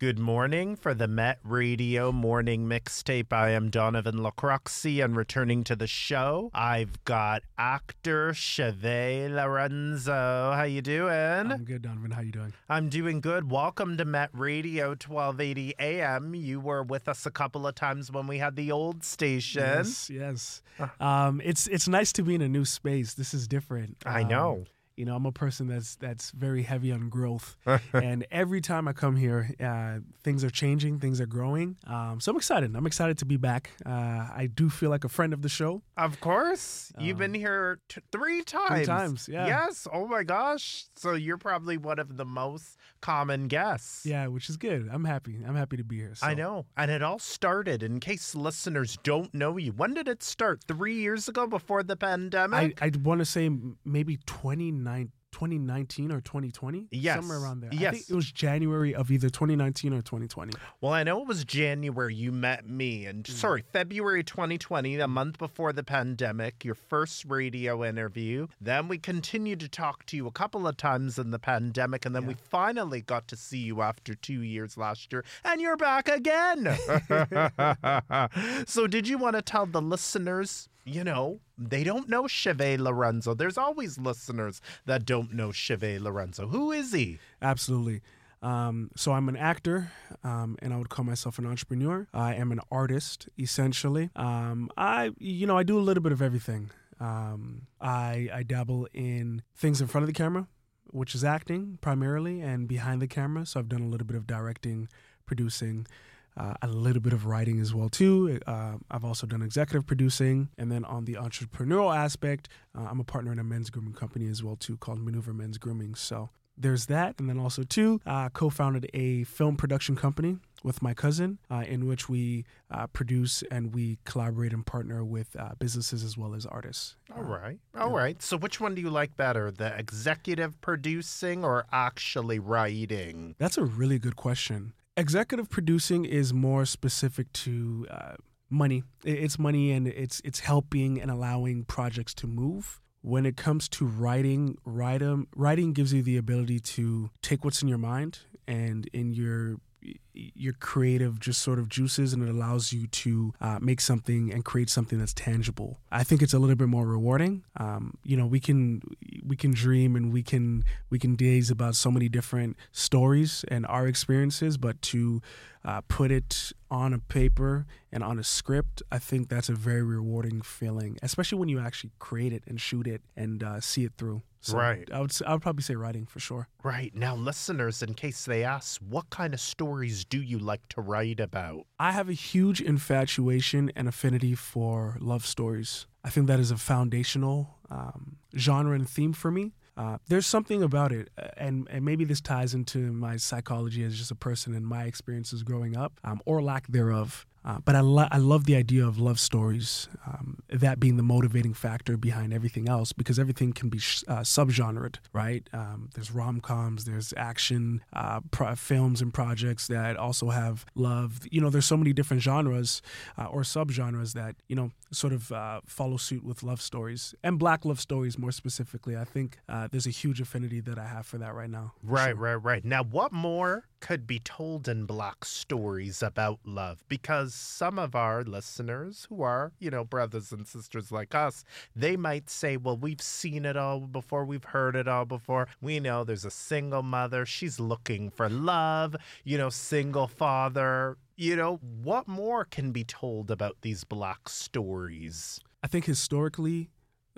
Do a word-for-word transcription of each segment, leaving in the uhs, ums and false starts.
Good morning for the MetRadio Morning Mixtape. I am Donovan LaCroix, and returning to the show, I've got actor Shavae Lorenzo. How you doing? I'm good, Donovan. How you doing? I'm doing good. Welcome to MetRadio twelve eighty A M. You were with us a couple of times when we had the old station. Yes, yes. Uh. Um, it's it's nice to be in a new space. This is different. I um, know. You know, I'm a person that's that's very heavy on growth, and every time I come here, uh, things are changing, things are growing. Um, so I'm excited. I'm excited to be back. Uh, I do feel like a friend of the show. Of course, um, you've been here t- three times. Three times, yeah. Yes. Oh my gosh. So you're probably one of the most common guests. Yeah, which is good. I'm happy. I'm happy to be here. So. I know. And it all started. In case listeners don't know you, when did it start? Three years ago, before the pandemic. I I want to say maybe twenty nineteen. twenty nineteen or twenty twenty? Yes. Somewhere around there. Yes. I think it was January of either twenty nineteen or twenty twenty. Well, I know it was January you met me, and mm. sorry, February twenty twenty, a month before the pandemic, your first radio interview. Then we continued to talk to you a couple of times in the pandemic, and then yeah. we finally got to see you after two years last year, and you're back again. So did you want to tell the listeners, you know, they don't know Shavae Lorenzo. There's always listeners that don't know Shavae Lorenzo. Who is he? Absolutely. Um, so I'm an actor, um, and I would call myself an entrepreneur. I am an artist, essentially. Um, I, you know, I do a little bit of everything. Um, I, I dabble in things in front of the camera, which is acting primarily, and behind the camera. So I've done a little bit of directing, producing, Uh, a little bit of writing as well, too. Uh, I've also done executive producing. And then on the entrepreneurial aspect, uh, I'm a partner in a men's grooming company as well, too, called Maneuver Men's Grooming. So there's that. And then also, too, I uh, co-founded a film production company with my cousin, uh, in which we uh, produce and we collaborate and partner with uh, businesses as well as artists. All right. All yeah. right. So which one do you like better, the executive producing or actually writing? That's a really good question. Executive producing is more specific to uh, money. It's money, and it's it's helping and allowing projects to move. When it comes to writing, write, um, writing gives you the ability to take what's in your mind and in your your creative just sort of juices, and it allows you to uh, make something and create something that's tangible. I think it's a little bit more rewarding. Um, you know, we can we can dream and we can we can daze about so many different stories and our experiences, but to uh, put it on a paper and on a script, I think that's a very rewarding feeling, especially when you actually create it and shoot it and uh, see it through. So right. I would, I would probably say writing for sure. Right. Now, listeners, in case they ask, what kind of stories do you like to write about? I have a huge infatuation and affinity for love stories. I think that is a foundational um, genre and theme for me. Uh, there's something about it, and, and maybe this ties into my psychology as just a person and my experiences growing up, um, or lack thereof. Uh, but I, lo- I love the idea of love stories, um, that being the motivating factor behind everything else, because everything can be sh- uh, subgenred, right? Um, there's rom-coms, there's action uh, pro- films and projects that also have love. You know, there's so many different genres uh, or subgenres that, you know, sort of uh, follow suit with love stories, and Black love stories more specifically. I think uh, there's a huge affinity that I have for that right now. Right, sure. right, right. Now, what more could be told in Black stories about love? Because some of our listeners who are, you know, brothers and sisters like us, they might say, well, we've seen it all before. We've heard it all before. We know there's a single mother. She's looking for love, you know, single father. You know, what more can be told about these Black stories? I think historically,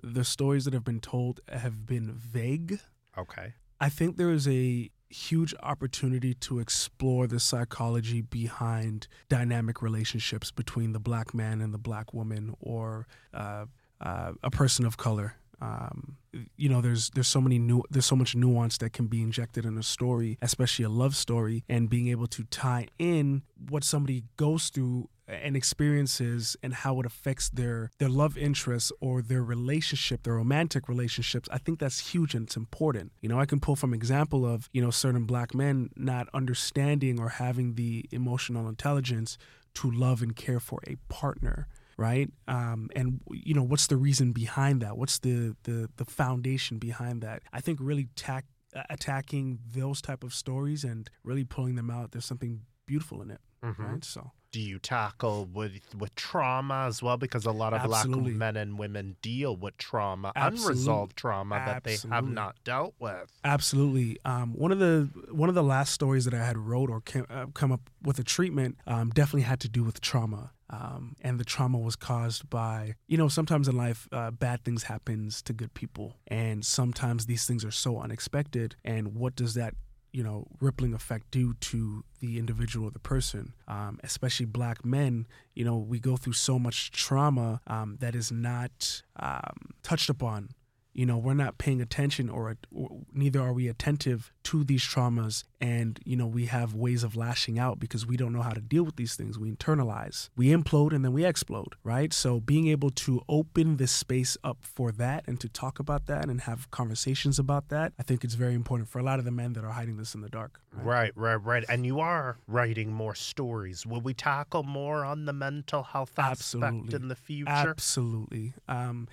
the stories that have been told have been vague. Okay. I think there is a huge opportunity to explore the psychology behind dynamic relationships between the Black man and the Black woman, or uh, uh, a person of color. Um, you know, there's there's so many new there's so much nuance that can be injected in a story, especially a love story, and being able to tie in what somebody goes through and experiences and how it affects their, their love interests or their relationship, their romantic relationships. I think that's huge and it's important. You know, I can pull from example of, you know, certain Black men not understanding or having the emotional intelligence to love and care for a partner, right? Um, and, you know, what's the reason behind that? What's the, the, the foundation behind that? I think really tack, attacking those type of stories and really pulling them out, there's something beautiful in it. Mm-hmm. Right? So, do you tackle with with trauma as well? Because a lot of Absolutely. Black men and women deal with trauma, Absolutely. unresolved trauma Absolutely. that they have not dealt with. Absolutely. Um, one of the one of the last stories that I had wrote or came, uh, come up with a treatment um, definitely had to do with trauma. Um, and the trauma was caused by, you know, sometimes in life, uh, bad things happens to good people. And sometimes these things are so unexpected. And what does that, you know, rippling effect due to the individual or the person, um, especially Black men, you know, we go through so much trauma um, that is not um, touched upon. You know, we're not paying attention or, or neither are we attentive to these traumas. And, you know, we have ways of lashing out because we don't know how to deal with these things. We internalize, we implode, and then we explode, right? So being able to open this space up for that and to talk about that and have conversations about that, I think it's very important for a lot of the men that are hiding this in the dark. Right, right, right. right. And you are writing more stories. Will we tackle more on the mental health aspect Absolutely. in the future? Absolutely. Um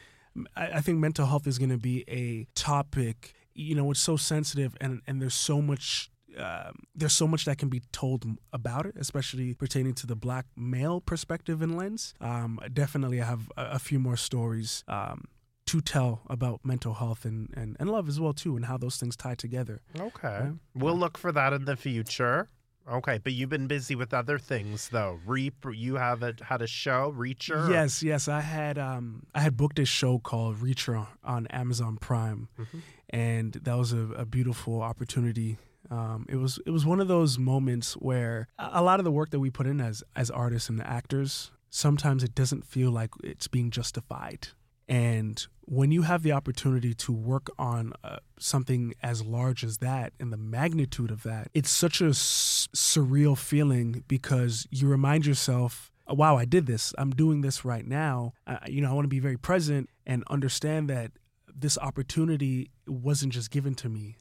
I think mental health is going to be a topic, you know, it's so sensitive and, and there's so much uh, there's so much that can be told about it, especially pertaining to the Black male perspective and lens. Um, definitely I have a, a few more stories um, to tell about mental health and, and, and love as well, too, and how those things tie together. Okay. Right? We'll look for that in the future. Okay, but you've been busy with other things, though. Reap, you have a, had a show, Reacher? Yes, yes. I had um, I had booked a show called Reacher on Amazon Prime, mm-hmm. and that was a, a beautiful opportunity. Um, it was it was one of those moments where a lot of the work that we put in as as artists and actors, sometimes it doesn't feel like it's being justified. And when you have the opportunity to work on uh, something as large as that and the magnitude of that, it's such a s- surreal feeling because you remind yourself, oh, wow, I did this. I'm doing this right now. Uh, you know, I want to be very present and understand that this opportunity wasn't just given to me.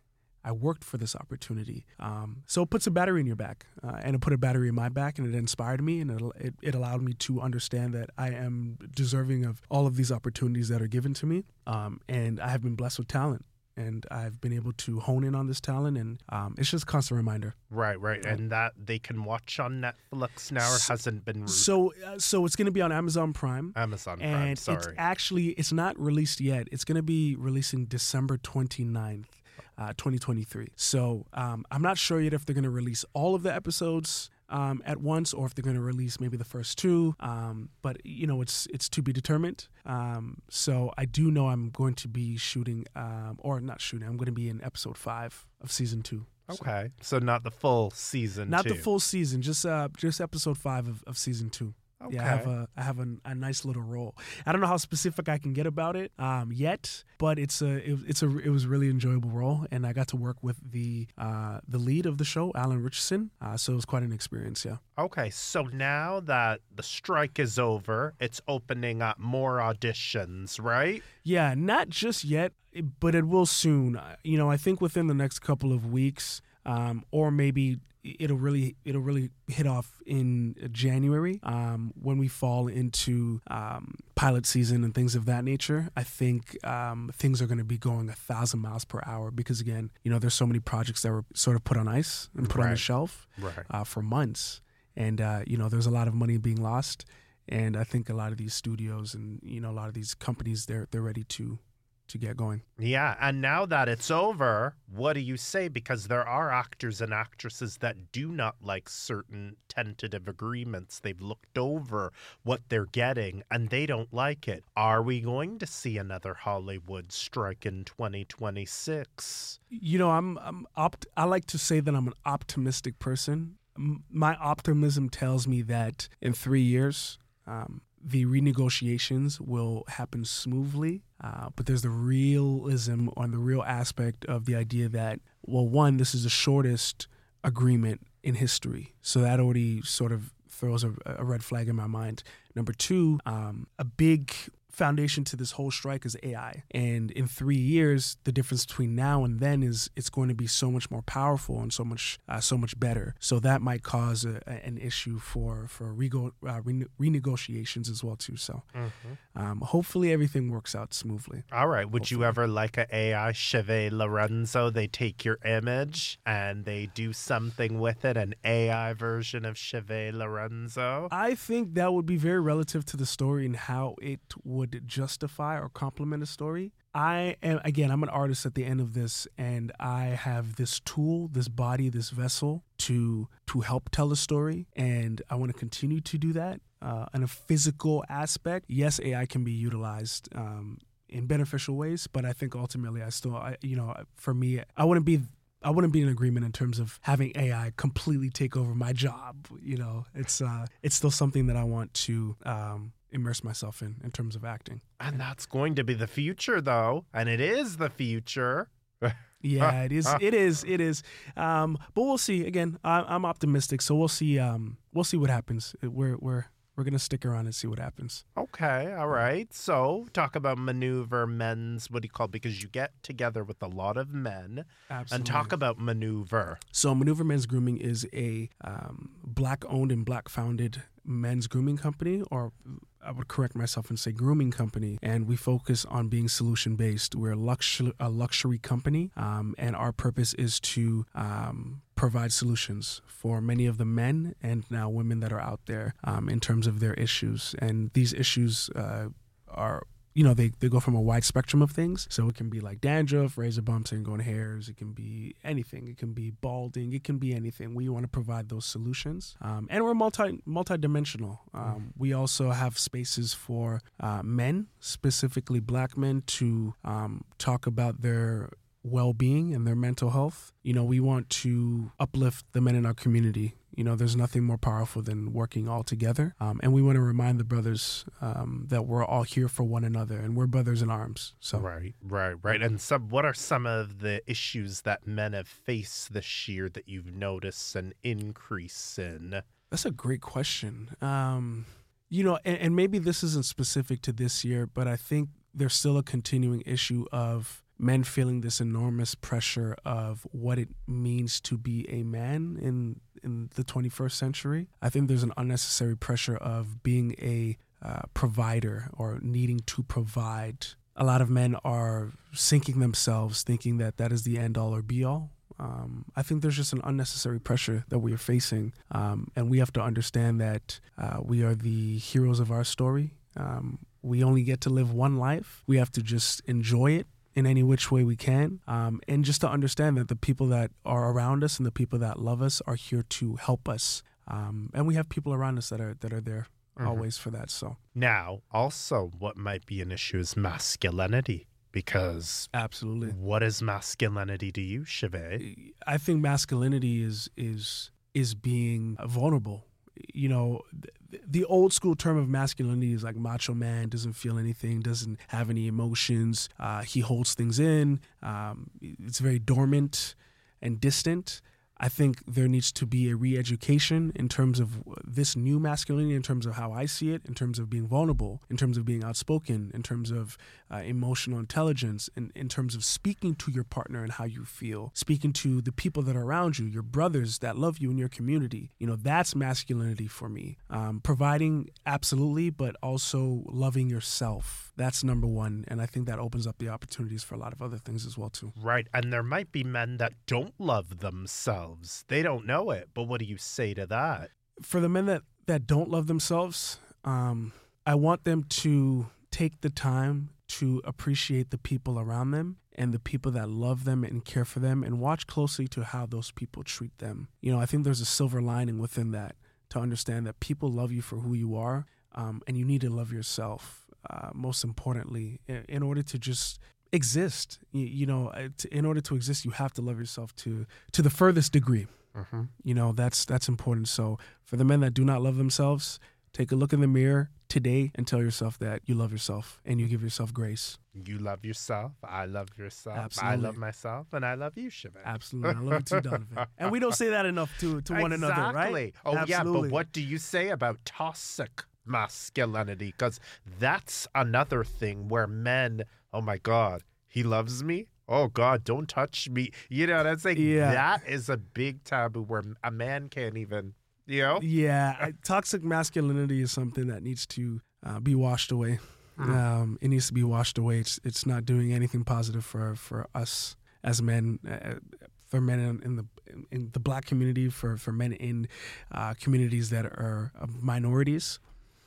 I worked for this opportunity. Um, so it puts a battery in your back, uh, and it put a battery in my back, and it inspired me, and it, it, it allowed me to understand that I am deserving of all of these opportunities that are given to me, um, and I have been blessed with talent. And I've been able to hone in on this talent, and um, it's just a constant reminder. Right, right, and that they can watch on Netflix now, or so, hasn't been. Re- so, uh, so it's going to be on Amazon Prime. Amazon Prime, and sorry. It's actually, it's not released yet. It's going to be releasing December twenty-ninth, uh, twenty twenty-three. So um, I'm not sure yet if they're going to release all of the episodes Um, at once, or if they're going to release maybe the first two. Um, but, you know, it's it's to be determined. Um, so I do know I'm going to be shooting, um, or not shooting, I'm going to be in episode five of season two. Okay. So, so not the full season Not two. the full season, just uh, just episode five of, of season two. Okay. Yeah, I have a I have a, a nice little role. I don't know how specific I can get about it um, yet, but it's a it, it's a it was a really enjoyable role, and I got to work with the uh, the lead of the show, Alan Richardson. Uh, so it was quite an experience. Yeah. Okay, so now that the strike is over, it's opening up more auditions, right? Yeah, not just yet, but it will soon. You know, I think within the next couple of weeks, um, or maybe. It'll really it'll really hit off in January um, when we fall into um, pilot season and things of that nature. I think um, things are going to be going a thousand miles per hour because, again, you know, there's so many projects that were sort of put on ice and put right. on the shelf right. uh, for months. And, uh, you know, there's a lot of money being lost. And I think a lot of these studios and, you know, a lot of these companies, they're they're ready to. to get going. Yeah, and now that it's over, what do you say? Because there are actors and actresses that do not like certain tentative agreements. They've looked over what they're getting and they don't like it. Are we going to see another Hollywood strike in twenty twenty-six? You know, I'm, I'm opt- I like to say that I'm an optimistic person. M- my optimism tells me that in three years, um, the renegotiations will happen smoothly, uh, but there's the realism on the real aspect of the idea that, well, one, this is the shortest agreement in history. So that already sort of throws a, a red flag in my mind. Number two, um, a big foundation to this whole strike is A I. And in three years, the difference between now and then is it's going to be so much more powerful and so much uh, so much better. So that might cause a, a, an issue for, for rego- uh, rene- renegotiations as well, too. So mm-hmm. um, hopefully everything works out smoothly. All right. Would hopefully. you ever like an A I Shavae Lorenzo? They take your image and they do something with it, an A I version of Shavae Lorenzo? I think that would be very relative to the story and how it would justify or complement a story. I am, again, I'm an artist at the end of this, and I have this tool, this body, this vessel to to help tell a story, and I want to continue to do that. Uh, in a physical aspect, yes, A I can be utilized um, in beneficial ways, but I think ultimately I still, I, you know, for me, I wouldn't be I wouldn't be in agreement in terms of having A I completely take over my job. You know, it's uh, it's still something that I want to um, immerse myself in, in terms of acting. And that's going to be the future, though. And it is the future. Yeah, it is. It is. It is. Um, but we'll see. Again, I, I'm optimistic. So we'll see. Um, we'll see what happens. We're we're we're going to stick around and see what happens. Okay. All right. So talk about Maneuver Men's, what do you call it? Because you get together with a lot of men. Absolutely. And talk about Maneuver. So Maneuver Men's Grooming is a um, Black-owned and Black-founded men's grooming company, or I would correct myself and say grooming company, and we focus on being solution-based. We're a luxury, a luxury company, um, and our purpose is to um, provide solutions for many of the men and now women that are out there um, in terms of their issues. And these issues uh, are... You know, they, they go from a wide spectrum of things. So it can be like dandruff, razor bumps, and ingrown hairs. It can be anything. It can be balding. It can be anything. We want to provide those solutions. Um, and we're multi, multi-dimensional. Um, we also have spaces for uh, men, specifically Black men, to um, talk about their well-being and their mental health. You know, we want to uplift the men in our community. You know, there's nothing more powerful than working all together. Um, and we want to remind the brothers um, that we're all here for one another, and we're brothers in arms. So Right, right, right. And some, what are some of the issues that men have faced this year that you've noticed an increase in? That's a great question. Um, you know, and, and maybe this isn't specific to this year, but I think there's still a continuing issue of men feeling this enormous pressure of what it means to be a man in in the twenty-first century. I think there's an unnecessary pressure of being a uh, provider or needing to provide. A lot of men are sinking themselves, thinking that that is the end all or be all. Um, I think there's just an unnecessary pressure that we are facing, um, and we have to understand that uh, we are the heroes of our story. Um, we only get to live one life. We have to just enjoy it in any which way we can, um, and just to understand that the people that are around us and the people that love us are here to help us, um, and we have people around us that are that are there mm-hmm. always for that. So now, also, what might be an issue is masculinity, because absolutely, what is masculinity to you, Shavae? I think masculinity is is is being vulnerable. You know, the old school term of masculinity is like macho man, doesn't feel anything, doesn't have any emotions. Uh, he holds things in. Um, it's very dormant and distant. I think there needs to be a re-education in terms of this new masculinity, in terms of how I see it, in terms of being vulnerable, in terms of being outspoken, in terms of uh, emotional intelligence, in, in terms of speaking to your partner and how you feel, speaking to the people that are around you, your brothers that love you in your community. You know, that's masculinity for me. Um, providing, absolutely, but also loving yourself. That's number one, and I think that opens up the opportunities for a lot of other things as well, too. Right, and there might be men that don't love themselves. They don't know it, but what do you say to that? For the men that, that don't love themselves, um, I want them to take the time to appreciate the people around them and the people that love them and care for them, and watch closely to how those people treat them. You know, I think there's a silver lining within that, to understand that people love you for who you are, um, and you need to love yourself, uh, most importantly, in, in order to just exist. You know, in order to exist, you have to love yourself to to the furthest degree. Mm-hmm. You know, that's that's important. So for the men that do not love themselves, take a look in the mirror today and tell yourself that you love yourself and you give yourself grace. You love yourself. I love yourself. Absolutely. I love myself, and I love you, Shavae. Absolutely. I love you too, Donovan. And we don't say that enough to, to one exactly. another, right? Oh, absolutely. Yeah, but what do you say about toxic masculinity, because that's another thing where men, oh my God, he loves me. Oh God, don't touch me. You know what I'm saying? Yeah. That is a big taboo where a man can't even, you know? Yeah. Toxic masculinity is something that needs to uh, be washed away. Mm. Um, it needs to be washed away. It's it's not doing anything positive for, for us as men, uh, for men in, in the in the black community, for, for men in uh, communities that are minorities.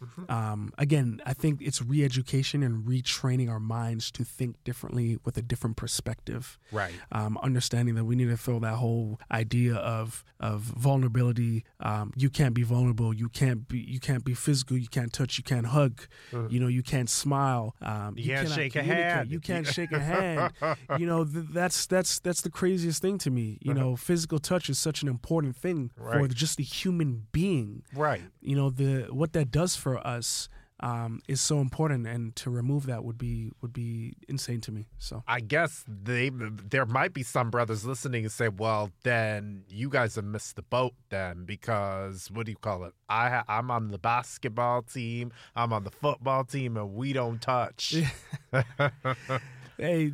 Mm-hmm. Um, again, I think it's re-education and retraining our minds to think differently with a different perspective. Right. Um, understanding that we need to throw that whole idea of of vulnerability. Um, you can't be vulnerable. You can't be. You can't be physical. You can't touch. You can't hug. Uh-huh. You know. You can't smile. Um, you, you can't shake a hand. You can't shake a hand. You know. Th- that's that's that's the craziest thing to me. You know, physical touch is such an important thing right. for just the human being. Right. You know the what that does for. For us um, is so important, and to remove that would be would be insane to me. So I guess they there might be some brothers listening and say, "Well, then you guys have missed the boat, then, because what do you call it? I I'm on the basketball team, I'm on the football team, and we don't touch." Hey.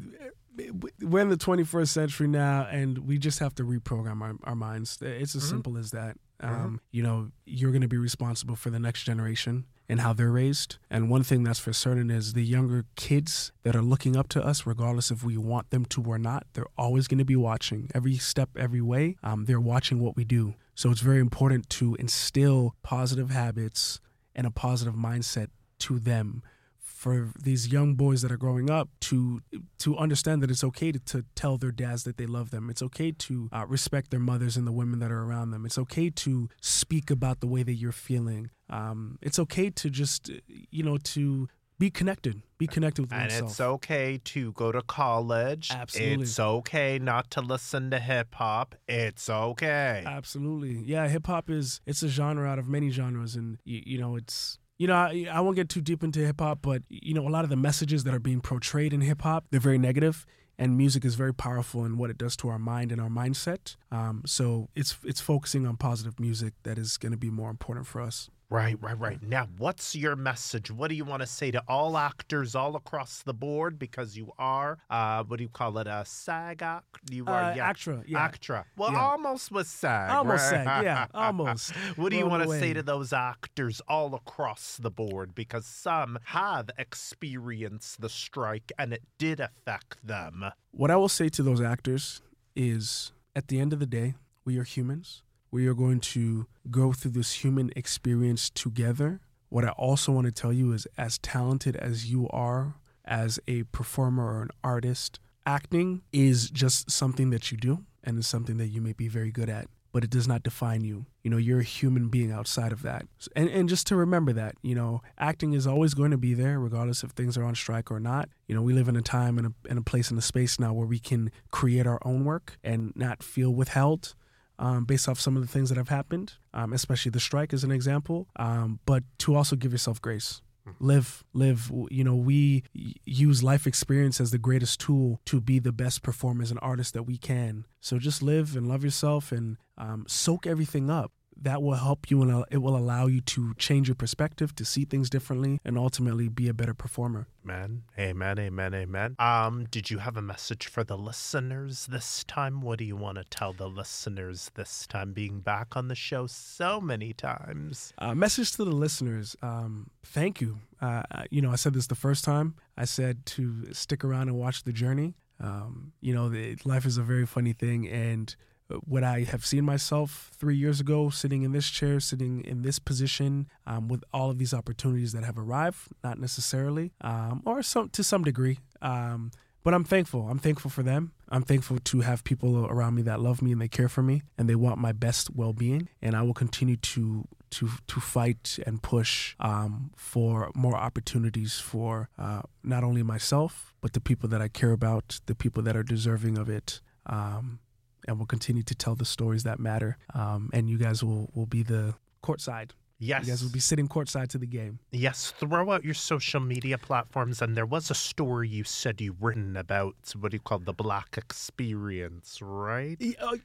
We're in the twenty-first century now, and we just have to reprogram our, our minds. It's as mm-hmm. simple as that. Um, mm-hmm. You know, you're going to be responsible for the next generation and how they're raised. And one thing that's for certain is the younger kids that are looking up to us, regardless if we want them to or not, they're always going to be watching every step, every way. Um, they're watching what we do. So it's very important to instill positive habits and a positive mindset to them. For these young boys that are growing up to to understand that it's okay to, to tell their dads that they love them. It's okay to uh, respect their mothers and the women that are around them. It's okay to speak about the way that you're feeling. Um, it's okay to just, you know, to be connected. Be connected with oneself. And it's okay to go to college. Absolutely. It's okay not to listen to hip-hop. It's okay. Absolutely. Yeah, hip-hop is, it's a genre out of many genres, and, you, you know, it's... You know, I, I won't get too deep into hip-hop, but, you know, a lot of the messages that are being portrayed in hip-hop, they're very negative, and music is very powerful in what it does to our mind and our mindset. Um, so it's it's focusing on positive music that is going to be more important for us. Right, right, right. Now, what's your message? What do you want to say to all actors all across the board? Because you are, uh, what do you call it, a SAG act? You are, uh, yeah. Actra, yeah. Actra. Well, yeah. Almost was SAG. Almost right? SAG, yeah, almost. What do you want to say to those actors all across the board? Because some have experienced the strike and it did affect them. What I will say to those actors is, at the end of the day, we are humans. We are going to go through this human experience together. What I also want to tell you is, as talented as you are as a performer or an artist, acting is just something that you do and is something that you may be very good at, but it does not define you. You know, you're a human being outside of that. And and just to remember that, you know, acting is always going to be there regardless if things are on strike or not. You know, we live in a time and a, and a place and a space now where we can create our own work and not feel withheld. Um, based off some of the things that have happened, um, especially the strike as an example, um, but to also give yourself grace. Live, live. You know, we use life experience as the greatest tool to be the best performers and artists that we can. So just live and love yourself and um, soak everything up. That will help you and it will allow you to change your perspective, to see things differently, and ultimately be a better performer. Amen, amen, amen, amen. Um, did you have a message for the listeners this time? What do you want to tell the listeners this time, being back on the show so many times? Uh, message to the listeners, um, thank you. Uh, you know, I said this the first time. I said to stick around and watch the journey. Um, you know, the, life is a very funny thing, and what I have seen myself three years ago, sitting in this chair, sitting in this position, um, with all of these opportunities that have arrived, not necessarily, um, or some to some degree. Um, but I'm thankful. I'm thankful for them. I'm thankful to have people around me that love me and they care for me and they want my best well-being. And I will continue to to to fight and push um, for more opportunities for uh, not only myself, but the people that I care about, the people that are deserving of it. Um, And we'll continue to tell the stories that matter. Um, and you guys will, will be the courtside Yes. You guys would be sitting courtside to the game. Yes. Throw out your social media platforms. And there was a story you said you've written about, what do you call the Black experience, right?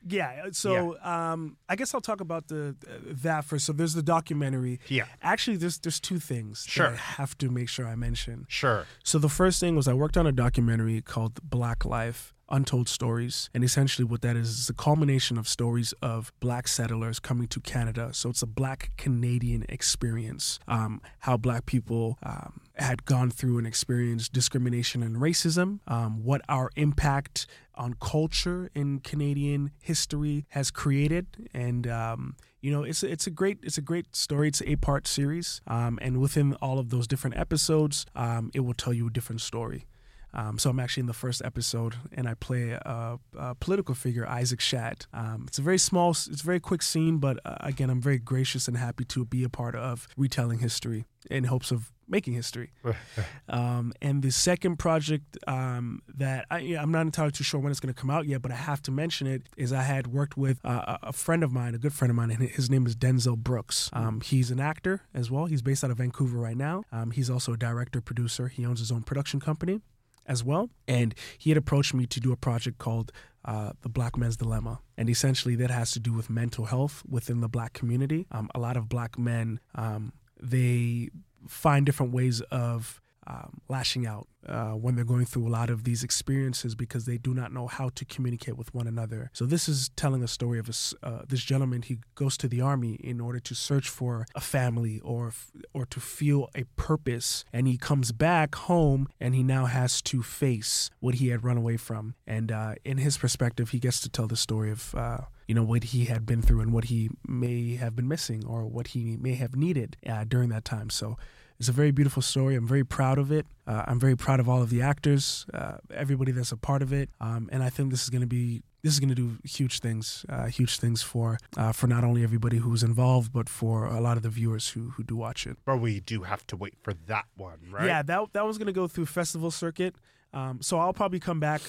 Yeah. So yeah. Um, I guess I'll talk about the uh, that first. So there's the documentary. Yeah. Actually, there's, there's two things sure. that I have to make sure I mention. Sure. So the first thing was I worked on a documentary called Black Life. Untold Stories, and essentially what that is is a culmination of stories of Black settlers coming to Canada. So it's a Black Canadian experience, um, how Black people um, had gone through and experienced discrimination and racism, um, what our impact on culture in Canadian history has created, and um, you know, it's it's a great it's a great story. It's an eight-part series, um, and within all of those different episodes, um, it will tell you a different story. Um, so I'm actually in the first episode, and I play a, a political figure, Isaac Shatt. Um, it's a very small, it's a very quick scene, but uh, again, I'm very gracious and happy to be a part of retelling history in hopes of making history. um, and the second project um, that I, you know, I'm not entirely too sure when it's going to come out yet, but I have to mention it, is I had worked with uh, a friend of mine, a good friend of mine, and his name is Denzel Brooks. Um, he's an actor as well. He's based out of Vancouver right now. Um, he's also a director, producer. He owns his own production company as well, and he had approached me to do a project called uh, The Black Men's Dilemma, and essentially that has to do with mental health within the Black community. Um, a lot of Black men, um, they find different ways of um, lashing out uh, when they're going through a lot of these experiences because they do not know how to communicate with one another. So this is telling a story of a, uh, this gentleman. He goes to the army in order to search for a family or or to feel a purpose, and he comes back home and he now has to face what he had run away from. And uh, in his perspective, he gets to tell the story of uh, you know, what he had been through and what he may have been missing or what he may have needed uh, during that time. So it's a very beautiful story. I'm very proud of it. Uh, I'm very proud of all of the actors, uh, everybody that's a part of it, um, and I think this is going to be this is going to do huge things, uh, huge things for uh, for not only everybody who's involved, but for a lot of the viewers who who do watch it. But we do have to wait for that one, right? Yeah, that that one's going to go through festival circuit, um, so I'll probably come back,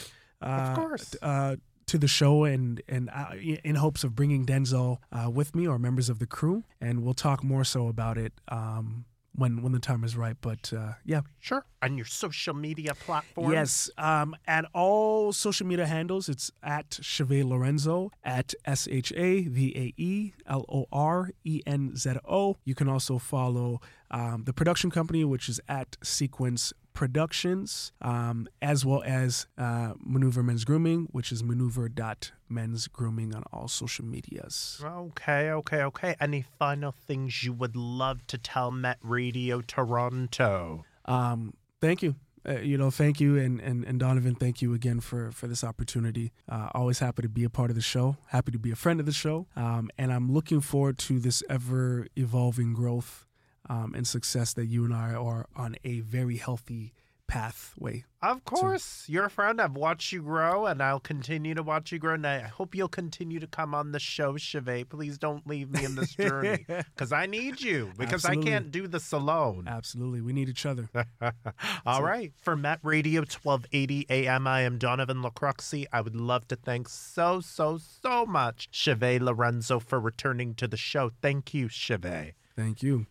uh, of course, uh, to the show and and uh, in hopes of bringing Denzel uh, with me or members of the crew, and we'll talk more so about it. Um, When when the time is right, but uh, yeah. Sure. On your social media platform? Yes. Um, at all social media handles, it's at Shavae Lorenzo, at S H A V A E L O R E N Z O. You can also follow um, the production company, which is at Sequence Productions, um, as well as uh, Maneuver Men's Grooming, which is maneuver dot men's grooming on all social medias. Okay, okay, okay. Any final things you would love to tell Met Radio Toronto? Um, thank you. Uh, you know, thank you. And, and, and Donovan, thank you again for, for this opportunity. Uh, always happy to be a part of the show. Happy to be a friend of the show. Um, and I'm looking forward to this ever-evolving growth Um, and success that you and I are on a very healthy pathway. Of course. To. You're a friend. I've watched you grow, and I'll continue to watch you grow. And I hope you'll continue to come on the show, Shavae. Please don't leave me in this journey, because I need you, because Absolutely. I can't do this alone. Absolutely. We need each other. All so. Right. For Met Radio, twelve eighty A M, I am Donovan LaCroix. I would love to thank so, so, so much Shavae Lorenzo for returning to the show. Thank you, Shavae. Thank you.